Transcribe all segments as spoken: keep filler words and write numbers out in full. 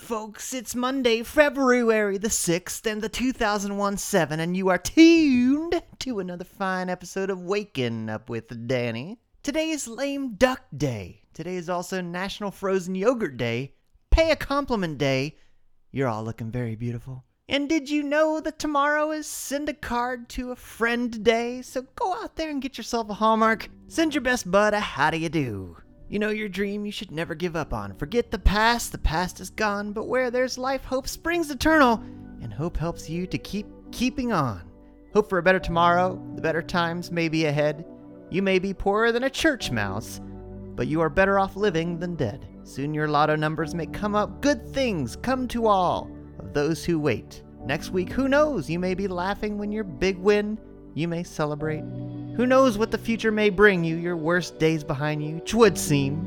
folks, it's Monday, February the sixth, and the two thousand one seven, and you are tuned to another fine episode of Wakin' Up with Danny. Today is Lame Duck Day. Today is also National Frozen Yogurt Day, Pay a Compliment Day. You're all looking very beautiful. And did you know that tomorrow is Send a Card to a Friend Day? So go out there and get yourself a Hallmark. Send your best bud a how do you do. You know, your dream you should never give up on. Forget the past, the past is gone, but where there's life, hope springs eternal, and hope helps you to keep keeping on. Hope for a better tomorrow, the better times may be ahead. You may be poorer than a church mouse, but you are better off living than dead. Soon your lotto numbers may come up, good things come to all of those who wait. Next week, who knows, you may be laughing when your big win, you may celebrate. Who knows what the future may bring you, your worst days behind you, 'twould seem.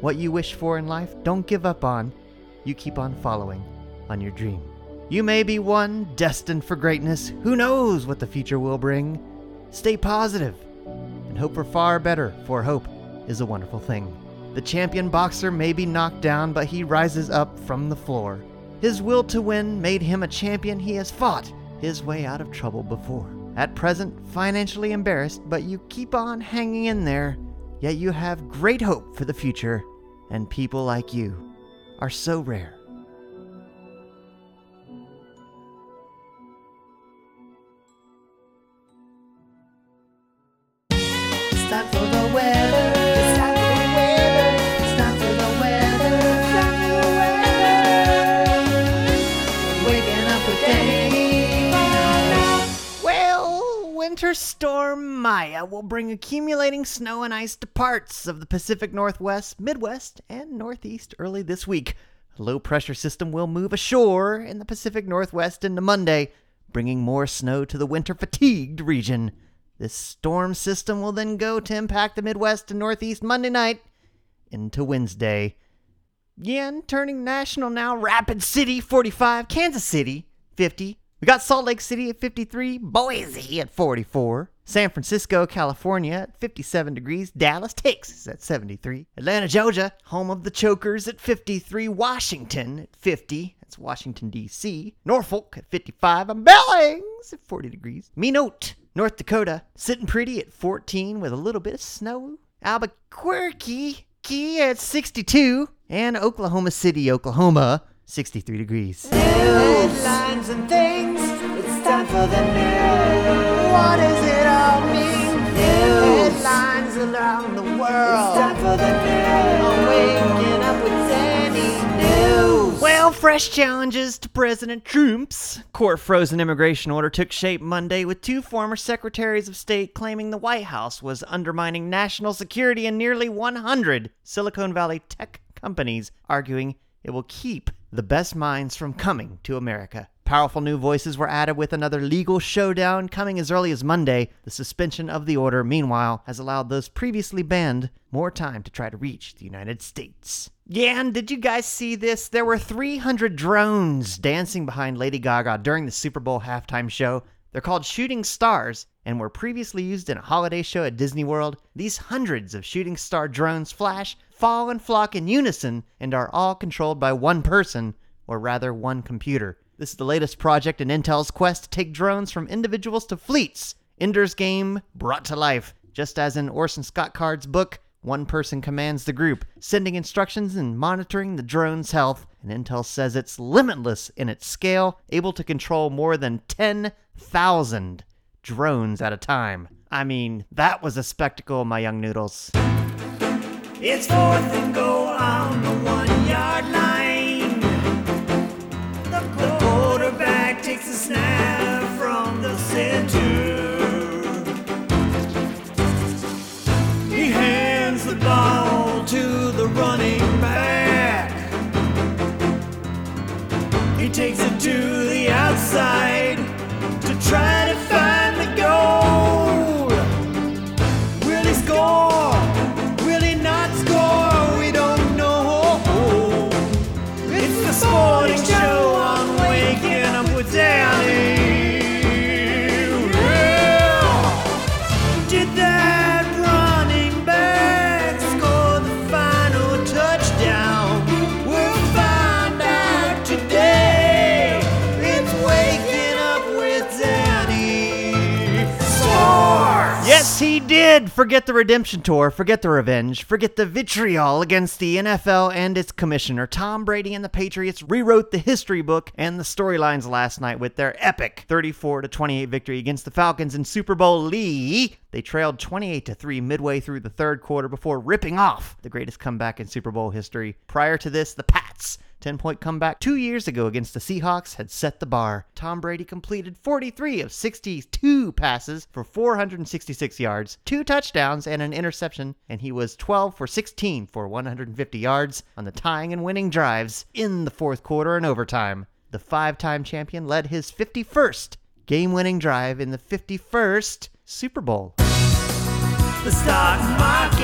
What you wish for in life, don't give up on. You keep on following on your dream. You may be one destined for greatness. Who knows what the future will bring? Stay positive and hope for far better, for hope is a wonderful thing. The champion boxer may be knocked down, but he rises up from the floor. His will to win made him a champion. He has fought his way out of trouble before. At present, financially embarrassed, but you keep on hanging in there, yet you have great hope for the future, and people like you are so rare. It's time for the weather. It's time for the weather. It's time for the weather. It's time for the weather. Waking up with Danny. Winter storm Maya will bring accumulating snow and ice to parts of the Pacific Northwest, Midwest, and Northeast early this week. A low-pressure system will move ashore in the Pacific Northwest into Monday, bringing more snow to the winter-fatigued region. This storm system will then go to impact the Midwest and Northeast Monday night into Wednesday. Yen turning national now, Rapid City forty-five, Kansas City fifty. We got Salt Lake City at fifty-three, Boise at forty-four, San Francisco, California at fifty-seven degrees, Dallas, Texas at seventy-three, Atlanta, Georgia, home of the Chokers at fifty-three, Washington at fifty, that's Washington, D C, Norfolk at fifty-five, and Billings at forty degrees, Minot, North Dakota, sitting pretty at fourteen with a little bit of snow, Albuquerque Key at sixty-two, and Oklahoma City, Oklahoma, sixty-three degrees. Headlines and things. It's time for the news. What does it all mean? News. Headlines around the world. It's time for the news. I'm waking up with Danny. News. Well, fresh challenges to President Trump's court frozen immigration order took shape Monday, with two former secretaries of state claiming the White House was undermining national security and nearly one hundred Silicon Valley tech companies arguing it will keep the best minds from coming to America. Powerful new voices were added with another legal showdown coming as early as Monday. The suspension of the order, meanwhile, has allowed those previously banned more time to try to reach the United States. Yeah, and did you guys see this? There were three hundred drones dancing behind Lady Gaga during the Super Bowl halftime show. They're called shooting stars and were previously used in a holiday show at Disney World. These hundreds of shooting star drones flash, fall, and flock in unison and are all controlled by one person, or rather one computer. This is the latest project in Intel's quest to take drones from individuals to fleets. Ender's Game brought to life. Just as in Orson Scott Card's book, one person commands the group, sending instructions and monitoring the drone's health. And Intel says it's limitless in its scale, able to control more than ten thousand drones at a time. I mean, that was a spectacle, my young noodles. It's fourth and goal on the one-yard line. The quarterback takes a snap from the center. He hands the ball to the running back. He takes it to the outside to try to find the goal. Will he score? Will he not score? We don't know. It's the sporting show on Waking Up with Danny. Yeah. Did that running back score the final touchdown? We'll find out He did! Forget the redemption tour, forget the revenge, forget the vitriol against the N F L and its commissioner. Tom Brady and the Patriots rewrote the history book and the storylines last night with their epic thirty-four to twenty-eight victory against the Falcons in Super Bowl L I. They trailed twenty-eight to three midway through the third quarter before ripping off the greatest comeback in Super Bowl history. Prior to this, the Pats' ten-point comeback two years ago against the Seahawks had set the bar. Tom Brady completed forty-three of sixty-two passes for four hundred sixty-six yards, two touchdowns, and an interception, and he was twelve for sixteen for one hundred fifty yards on the tying and winning drives in the fourth quarter and overtime. The five-time champion led his fifty-first game-winning drive in the fifty-first Super Bowl. The stock market,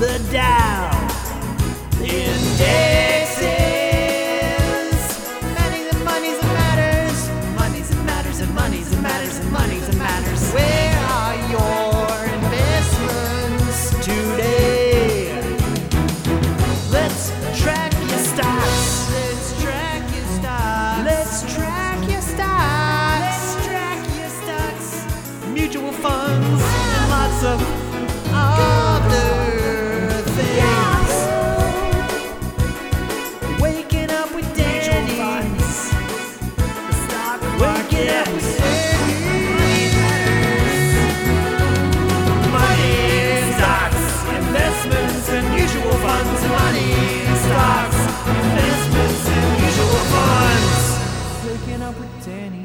the Dow, indexes, money's and money's and matters, money's and matters and money's and matters and money's and matters. Where are your investments today? Let's track your stocks. Let's track your stocks. Let's track your stocks. Let's track your stocks. Mutual funds and lots of other things. Yeah.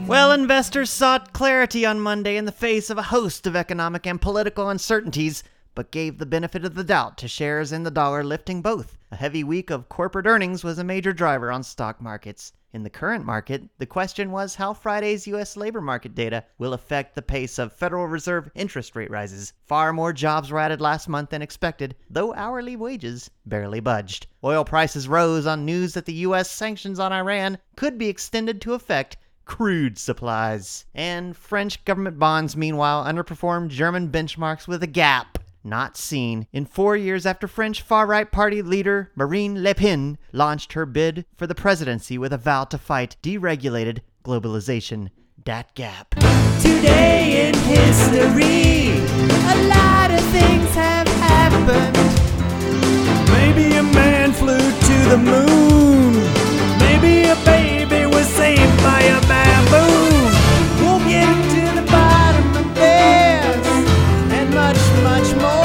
Well, investors sought clarity on Monday in the face of a host of economic and political uncertainties, but gave the benefit of the doubt to shares and the dollar, lifting both. A heavy week of corporate earnings was a major driver on stock markets. In the current market, the question was how Friday's U S labor market data will affect the pace of Federal Reserve interest rate rises. Far more jobs were added last month than expected, though hourly wages barely budged. Oil prices rose on news that the U S sanctions on Iran could be extended to affect crude supplies. And French government bonds, meanwhile, underperformed German benchmarks with a gap not seen in four years after French far-right party leader Marine Le Pen launched her bid for the presidency with a vow to fight deregulated globalization. That gap. Today in history, a lot of things have happened. Maybe a man flew to the moon. Maybe a baby was saved by a baboon. We'll get to the bottom of this and much, much more.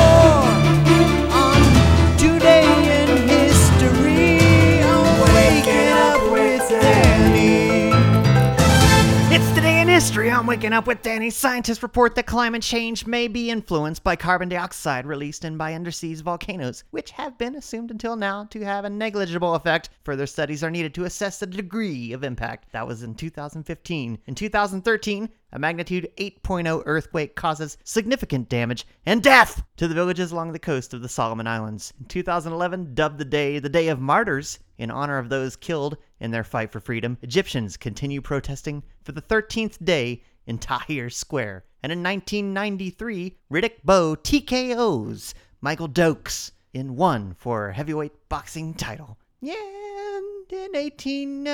History on Waking Up with Danny. Scientists report that climate change may be influenced by carbon dioxide released in by undersea volcanoes, which have been assumed until now to have a negligible effect. Further studies are needed to assess the degree of impact. That was in two thousand fifteen. In two thousand thirteen, a magnitude eight point oh earthquake causes significant damage and death to the villages along the coast of the Solomon Islands. In two thousand eleven, dubbed the day the Day of Martyrs in honor of those killed in their fight for freedom, Egyptians continue protesting for the thirteenth day in Tahrir Square. And in nineteen ninety-three, Riddick Bow T K Os Michael Dokes in one for heavyweight boxing title. Yeah, and in eighteen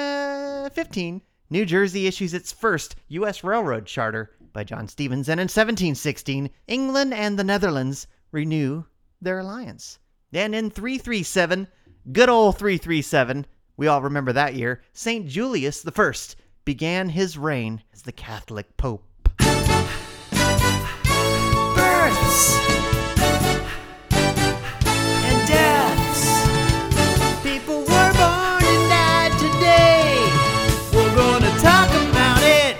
fifteen, uh, New Jersey issues its first U S railroad charter by John Stevens, and in seventeen sixteen, England and the Netherlands renew their alliance. Then in three thirty-seven, good old three thirty-seven, we all remember that year, Saint Julius the First began his reign as the Catholic Pope. Births and deaths. People were born and died today. We're gonna talk about it.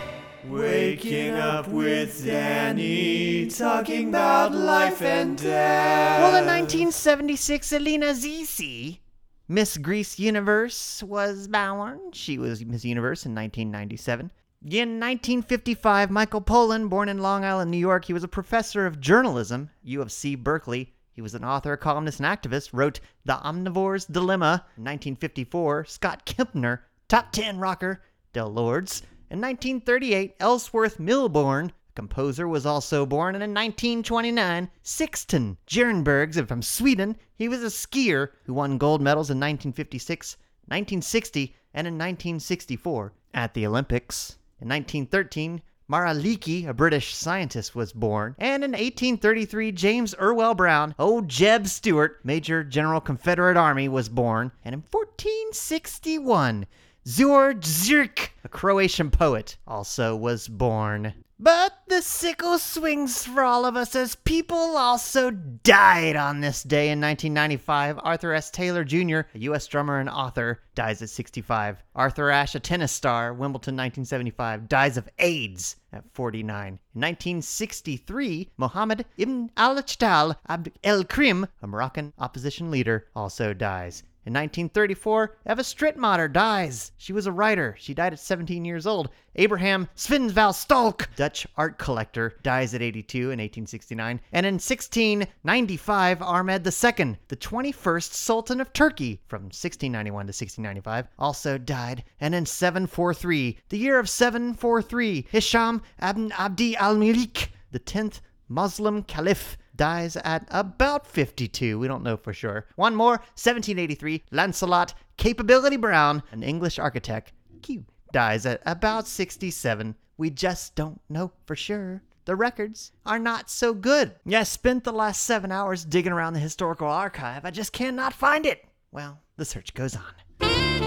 Waking Up with Danny, talking about life and death. Well, in nineteen seventy-six, Alina Zizi, Miss Universe, was born. She was Miss Universe in nineteen ninety-seven. In nineteen fifty-five, Michael Pollan, born in Long Island, New York, he was a professor of journalism, U of C, Berkeley. He was an author, columnist, and activist, wrote The Omnivore's Dilemma in nineteen fifty-four, Scott Kempner, top ten rocker, Del Lords. In nineteen thirty-eight, Ellsworth Milbourne, composer, was also born, and in nineteen twenty-nine, Sixten Jernbergs from Sweden. He was a skier who won gold medals in nineteen fifty-six, nineteen sixty, and in nineteen sixty-four at the Olympics. In nineteen thirteen, Mara Leakey, a British scientist, was born, and in eighteen thirty-three, James Irwell Brown, old Jeb Stuart, Major General Confederate Army, was born, and in fourteen sixty-one, George Zirk, a Croatian poet, also was born. But the sickle swings for all of us as people also died on this day in nineteen ninety-five. Arthur S. Taylor Junior, a U S drummer and author, dies at sixty-five. Arthur Ashe, a tennis star, Wimbledon nineteen seventy-five, dies of AIDS at forty-nine. In nineteen sixty-three, Mohammed Ibn al-Chital Abd el-Krim, a Moroccan opposition leader, also dies. In nineteen thirty-four, Eva Strittmatter dies. She was a writer. She died at seventeen years old. Abraham Svendvalstalk, Dutch art collector, dies at eighty-two in eighteen sixty-nine. And in sixteen ninety-five, Ahmed the Second, the twenty-first Sultan of Turkey, from sixteen ninety-one to sixteen ninety-five, also died. And in seven forty-three, the year of seven forty-three, Hisham ibn Abdi al-Malik, the tenth Muslim caliph, dies at about fifty-two. We don't know for sure. One more, seventeen eighty-three, Lancelot Capability Brown, an English architect, Q, dies at about sixty-seven. We just don't know for sure. The records are not so good. Yeah, I spent the last seven hours digging around the historical archive. I just cannot find it. Well, the search goes on. Time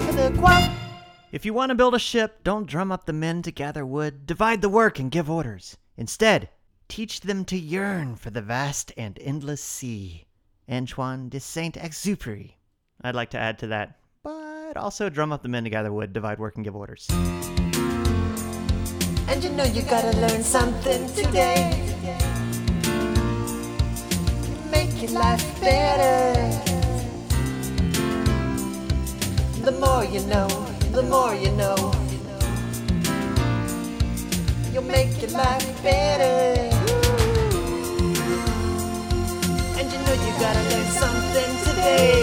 for the quote. If you want to build a ship, don't drum up the men to gather wood. Divide the work and give orders. Instead, teach them to yearn for the vast and endless sea. Antoine de Saint-Exupéry. I'd like to add to that, but also drum up the men to gather wood, divide work, and give orders. And you know you gotta learn something today. Make your life better. The more you know, the more you know. You'll make your life better. And you know you gotta learn something today.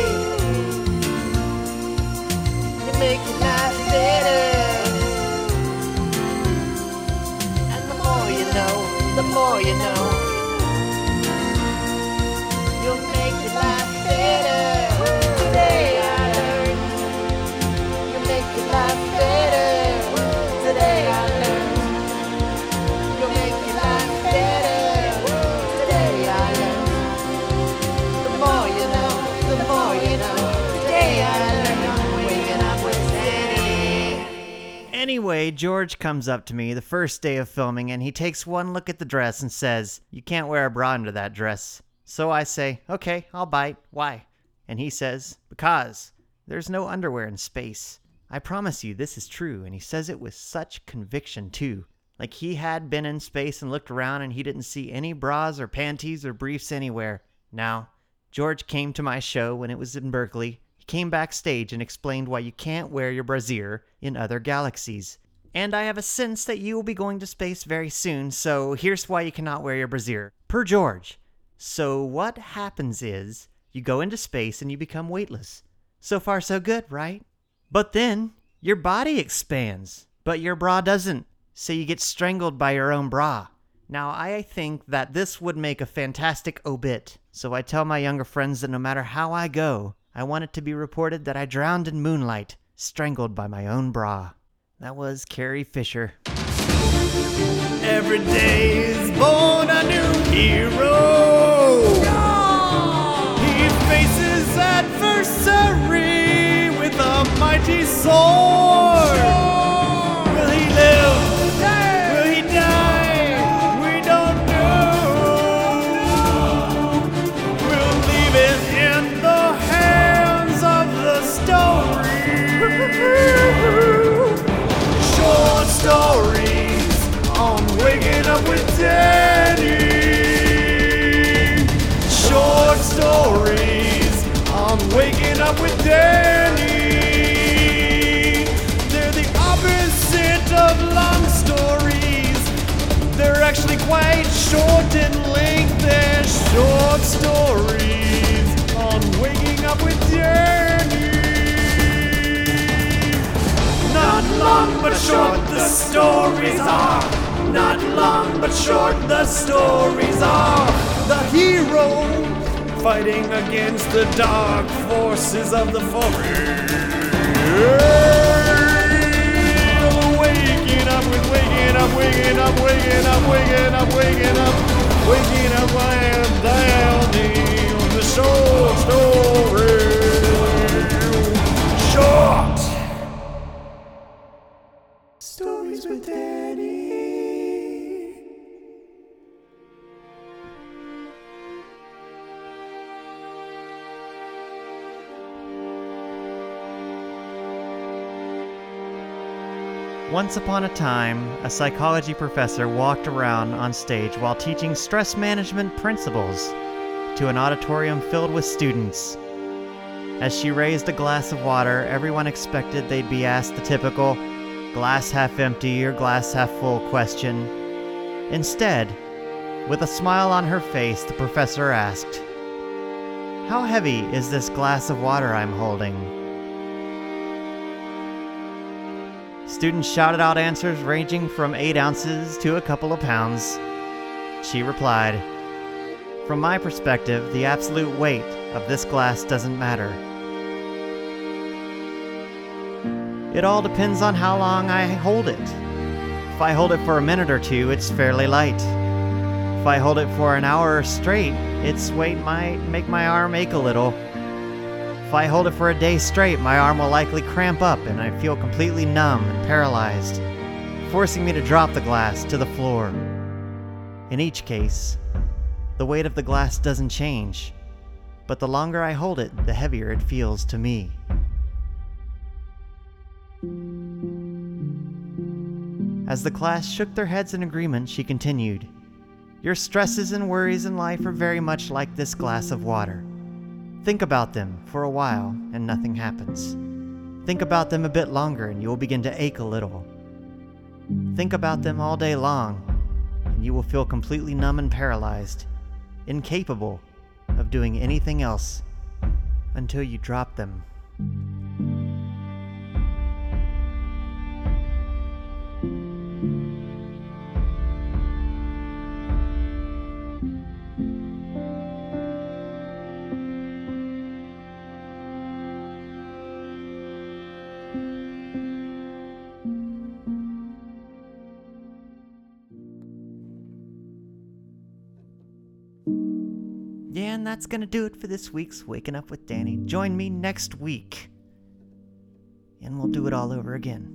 You make your life better. And the more you know, the more you know. You'll make your life better. Today I learned. You make your life better. Today I learned. Anyway, George comes up to me the first day of filming and he takes one look at the dress and says, "You can't wear a bra under that dress." So I say, "Okay, I'll bite. Why?" And he says, "Because there's no underwear in space." I promise you this is true, and he says it with such conviction too. Like he had been in space and looked around and he didn't see any bras or panties or briefs anywhere. Now, George came to my show when it was in Berkeley. He came backstage and explained why you can't wear your brassiere in other galaxies. And I have a sense that you will be going to space very soon, so here's why you cannot wear your brassiere, per George. So what happens is, you go into space and you become weightless. So far so good, right? But then, your body expands, but your bra doesn't, so you get strangled by your own bra. Now, I think that this would make a fantastic obit, so I tell my younger friends that no matter how I go, I want it to be reported that I drowned in moonlight, strangled by my own bra. That was Carrie Fisher. Every day is born a new hero. No! He faces adversary with a mighty sword. No! Will he live? No! Will he die? We don't know. No! We'll leave it in the short stories on Waking Up with Danny. Short stories on Waking Up with Danny. They're the opposite of long stories. They're actually quite short in length. They're short stories on Waking Up with Danny. Not long but short the stories are. Not long but short the stories are. The hero fighting against the dark forces of the forest. Waking up with waking up, waking up, waking up, waking up, waking up, I am Danny on the Soul Story Short. Stories with Danny. Once upon a time, a psychology professor walked around on stage while teaching stress management principles to an auditorium filled with students. As she raised a glass of water, everyone expected they'd be asked the typical glass half empty or glass half full question. Instead, with a smile on her face, the professor asked, "How heavy is this glass of water I'm holding?" Students shouted out answers ranging from eight ounces to a couple of pounds. She replied, "From my perspective, the absolute weight of this glass doesn't matter. It all depends on how long I hold it. If I hold it for a minute or two, it's fairly light. If I hold it for an hour straight, its weight might make my arm ache a little. If I hold it for a day straight, my arm will likely cramp up and I feel completely numb and paralyzed, forcing me to drop the glass to the floor. In each case, the weight of the glass doesn't change, but the longer I hold it, the heavier it feels to me." As the class shook their heads in agreement, she continued, "Your stresses and worries in life are very much like this glass of water. Think about them for a while and nothing happens. Think about them a bit longer and you will begin to ache a little. Think about them all day long and you will feel completely numb and paralyzed, incapable of doing anything else until you drop them." And that's going to do it for this week's Wakin' Up with Danny. Join me next week, and we'll do it all over again.